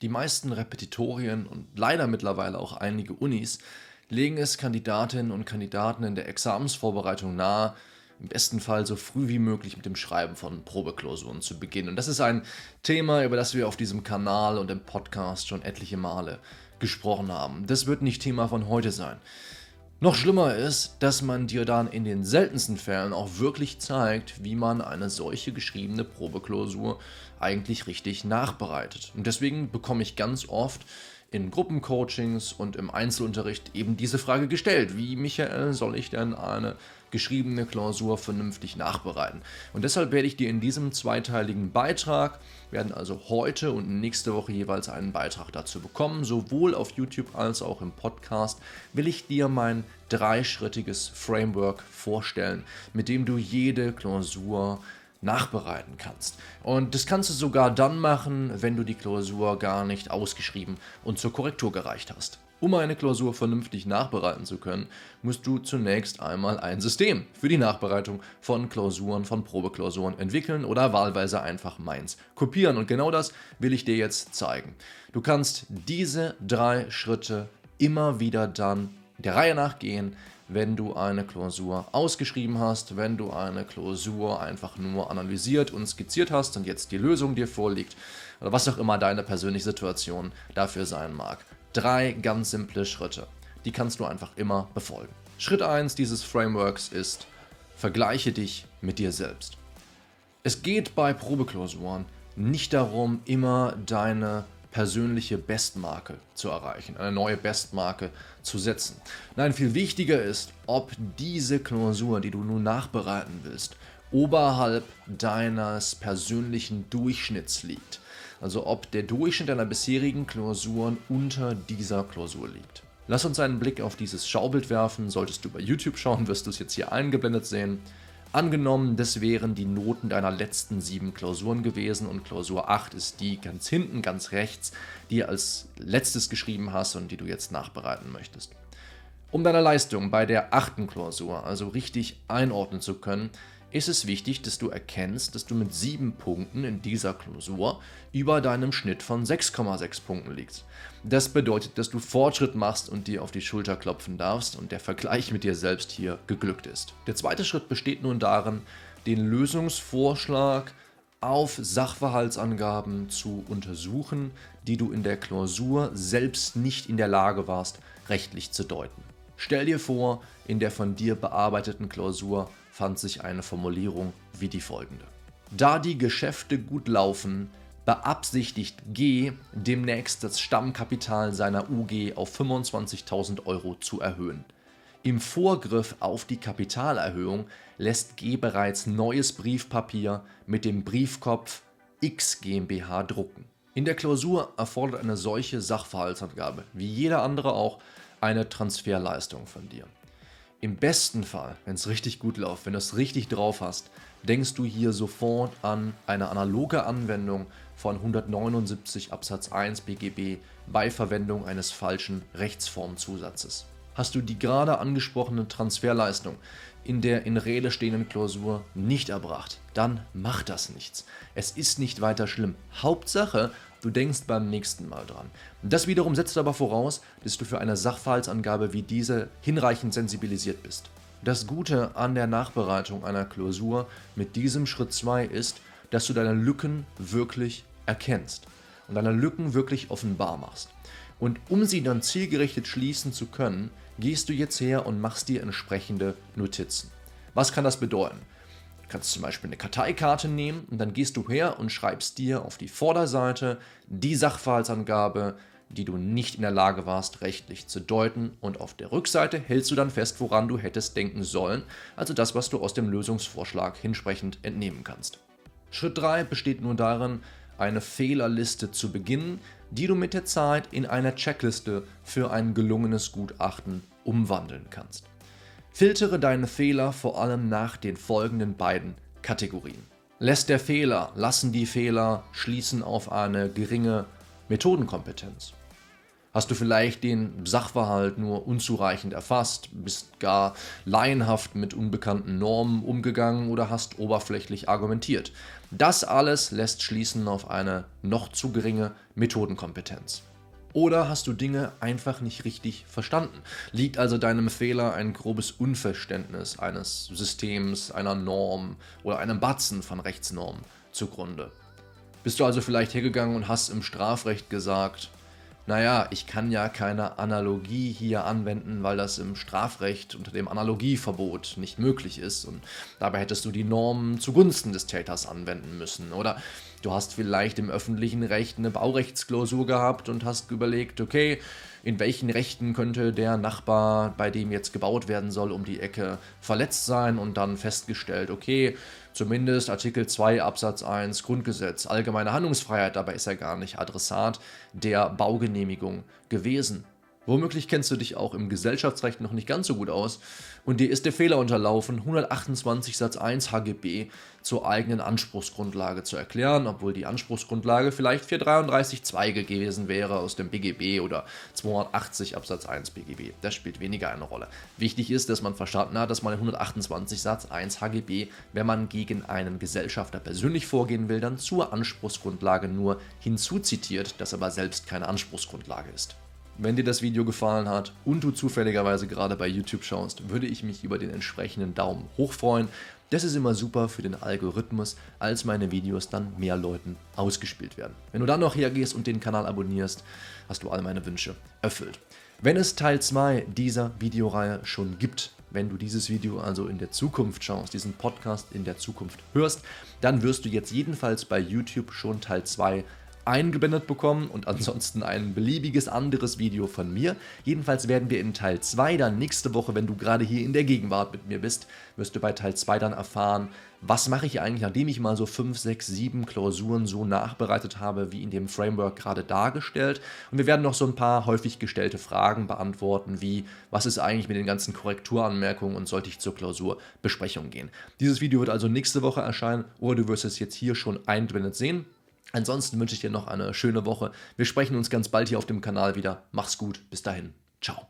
Die meisten Repetitorien und leider mittlerweile auch einige Unis legen es Kandidatinnen und Kandidaten in der Examensvorbereitung nahe, im besten Fall so früh wie möglich mit dem Schreiben von Probeklausuren zu beginnen. Und das ist ein Thema, über das wir auf diesem Kanal und im Podcast schon etliche Male gesprochen haben. Das wird nicht Thema von heute sein. Noch schlimmer ist, dass man dir dann in den seltensten Fällen auch wirklich zeigt, wie man eine solche geschriebene Probeklausur eigentlich richtig nachbereitet. Und deswegen bekomme ich ganz oft in Gruppencoachings und im Einzelunterricht eben diese Frage gestellt: Wie, Michael, soll ich denn eine geschriebene Klausur vernünftig nachbereiten? Und deshalb werde ich dir in diesem zweiteiligen Beitrag, werden also heute und nächste Woche jeweils einen Beitrag dazu bekommen, sowohl auf YouTube als auch im Podcast, will ich dir mein dreischrittiges Framework vorstellen, mit dem du jede Klausur nachbereiten kannst. Und das kannst du sogar dann machen, wenn du die Klausur gar nicht ausgeschrieben und zur Korrektur gereicht hast. Um eine Klausur vernünftig nachbereiten zu können, musst du zunächst einmal ein System für die Nachbereitung von Klausuren, von Probeklausuren entwickeln oder wahlweise einfach meins kopieren. Und genau das will ich dir jetzt zeigen. Du kannst diese drei Schritte immer wieder dann der Reihe nach gehen, wenn du eine Klausur ausgeschrieben hast, wenn du eine Klausur einfach nur analysiert und skizziert hast und jetzt die Lösung dir vorliegt oder was auch immer deine persönliche Situation dafür sein mag. Drei ganz simple Schritte, die kannst du einfach immer befolgen. Schritt 1 dieses Frameworks ist: Vergleiche dich mit dir selbst. Es geht bei Probeklausuren nicht darum, immer deine persönliche Bestmarke zu erreichen, eine neue Bestmarke zu setzen. Nein, viel wichtiger ist, ob diese Klausur, die du nun nachbereiten willst, oberhalb deines persönlichen Durchschnitts liegt. Also ob der Durchschnitt deiner bisherigen Klausuren unter dieser Klausur liegt. Lass uns einen Blick auf dieses Schaubild werfen. Solltest du bei YouTube schauen, wirst du es jetzt hier eingeblendet sehen. Angenommen, das wären die Noten deiner letzten 7 Klausuren gewesen und Klausur 8 ist die ganz hinten, ganz rechts, die du als letztes geschrieben hast und die du jetzt nachbereiten möchtest. Um deine Leistung bei der 8. Klausur also richtig einordnen zu können, ist es wichtig, dass du erkennst, dass du mit 7 Punkten in dieser Klausur über deinem Schnitt von 6,6 Punkten liegst. Das bedeutet, dass du Fortschritt machst und dir auf die Schulter klopfen darfst und der Vergleich mit dir selbst hier geglückt ist. Der zweite Schritt besteht nun darin, den Lösungsvorschlag auf Sachverhaltsangaben zu untersuchen, die du in der Klausur selbst nicht in der Lage warst, rechtlich zu deuten. Stell dir vor, in der von dir bearbeiteten Klausur fand sich eine Formulierung wie die folgende: Da die Geschäfte gut laufen, beabsichtigt G demnächst das Stammkapital seiner UG auf 25.000 € zu erhöhen. Im Vorgriff auf die Kapitalerhöhung lässt G bereits neues Briefpapier mit dem Briefkopf X-GmbH drucken. In der Klausur erfordert eine solche Sachverhaltsangabe, wie jeder andere auch, eine Transferleistung von dir. Im besten Fall, wenn es richtig gut läuft, wenn du es richtig drauf hast, denkst du hier sofort an eine analoge Anwendung von 179 Absatz 1 BGB bei Verwendung eines falschen Rechtsformzusatzes. Hast du die gerade angesprochene Transferleistung in der in Rede stehenden Klausur nicht erbracht, dann macht das nichts. Es ist nicht weiter schlimm. Hauptsache, du denkst beim nächsten Mal dran. Das wiederum setzt aber voraus, dass du für eine Sachverhaltsangabe wie diese hinreichend sensibilisiert bist. Das Gute an der Nachbereitung einer Klausur mit diesem Schritt 2 ist, dass du deine Lücken wirklich erkennst und deine Lücken wirklich offenbar machst. Und um sie dann zielgerichtet schließen zu können, gehst du jetzt her und machst dir entsprechende Notizen. Was kann das bedeuten? Du kannst zum Beispiel eine Karteikarte nehmen und dann gehst du her und schreibst dir auf die Vorderseite die Sachverhaltsangabe, die du nicht in der Lage warst, rechtlich zu deuten, und auf der Rückseite hältst du dann fest, woran du hättest denken sollen, also das, was du aus dem Lösungsvorschlag entsprechend entnehmen kannst. Schritt 3 besteht nur darin, eine Fehlerliste zu beginnen, die du mit der Zeit in einer Checkliste für ein gelungenes Gutachten umwandeln kannst. Filtere deine Fehler vor allem nach den folgenden beiden Kategorien. Lassen die Fehler schließen auf eine geringe Methodenkompetenz. Hast du vielleicht den Sachverhalt nur unzureichend erfasst, bist gar laienhaft mit unbekannten Normen umgegangen oder hast oberflächlich argumentiert? Das alles lässt schließen auf eine noch zu geringe Methodenkompetenz. Oder hast du Dinge einfach nicht richtig verstanden? Liegt also deinem Fehler ein grobes Unverständnis eines Systems, einer Norm oder einem Batzen von Rechtsnormen zugrunde? Bist du also vielleicht hergegangen und hast im Strafrecht gesagt, naja, ich kann ja keine Analogie hier anwenden, weil das im Strafrecht unter dem Analogieverbot nicht möglich ist und dabei hättest du die Normen zugunsten des Täters anwenden müssen. Oder du hast vielleicht im öffentlichen Recht eine Baurechtsklausur gehabt und hast überlegt, okay, in welchen Rechten könnte der Nachbar, bei dem jetzt gebaut werden soll, um die Ecke verletzt sein und dann festgestellt, okay, zumindest Artikel 2 Absatz 1 Grundgesetz, allgemeine Handlungsfreiheit, dabei ist er gar nicht Adressat der Baugenehmigung gewesen. Womöglich kennst du dich auch im Gesellschaftsrecht noch nicht ganz so gut aus und dir ist der Fehler unterlaufen, 128 Satz 1 HGB zur eigenen Anspruchsgrundlage zu erklären, obwohl die Anspruchsgrundlage vielleicht 433.2 gewesen wäre aus dem BGB oder 280 Absatz 1 BGB. Das spielt weniger eine Rolle. Wichtig ist, dass man verstanden hat, dass man in 128 Satz 1 HGB, wenn man gegen einen Gesellschafter persönlich vorgehen will, dann zur Anspruchsgrundlage nur hinzuzitiert, das aber selbst keine Anspruchsgrundlage ist. Wenn dir das Video gefallen hat und du zufälligerweise gerade bei YouTube schaust, würde ich mich über den entsprechenden Daumen hoch freuen. Das ist immer super für den Algorithmus, als meine Videos dann mehr Leuten ausgespielt werden. Wenn du dann noch hergehst und den Kanal abonnierst, hast du all meine Wünsche erfüllt. Wenn es Teil 2 dieser Videoreihe schon gibt, wenn du dieses Video also in der Zukunft schaust, diesen Podcast in der Zukunft hörst, dann wirst du jetzt jedenfalls bei YouTube schon Teil 2 eingeblendet bekommen und ansonsten ein beliebiges anderes Video von mir. Jedenfalls werden wir in Teil 2 dann nächste Woche, wenn du gerade hier in der Gegenwart mit mir bist, wirst du bei Teil 2 dann erfahren, was mache ich eigentlich, nachdem ich mal so 5, 6, 7 Klausuren so nachbereitet habe, wie in dem Framework gerade dargestellt. Und wir werden noch so ein paar häufig gestellte Fragen beantworten, wie, was ist eigentlich mit den ganzen Korrekturanmerkungen und sollte ich zur Klausurbesprechung gehen. Dieses Video wird also nächste Woche erscheinen oder du wirst es jetzt hier schon eingeblendet sehen. Ansonsten wünsche ich dir noch eine schöne Woche. Wir sprechen uns ganz bald hier auf dem Kanal wieder. Mach's gut. Bis dahin. Ciao.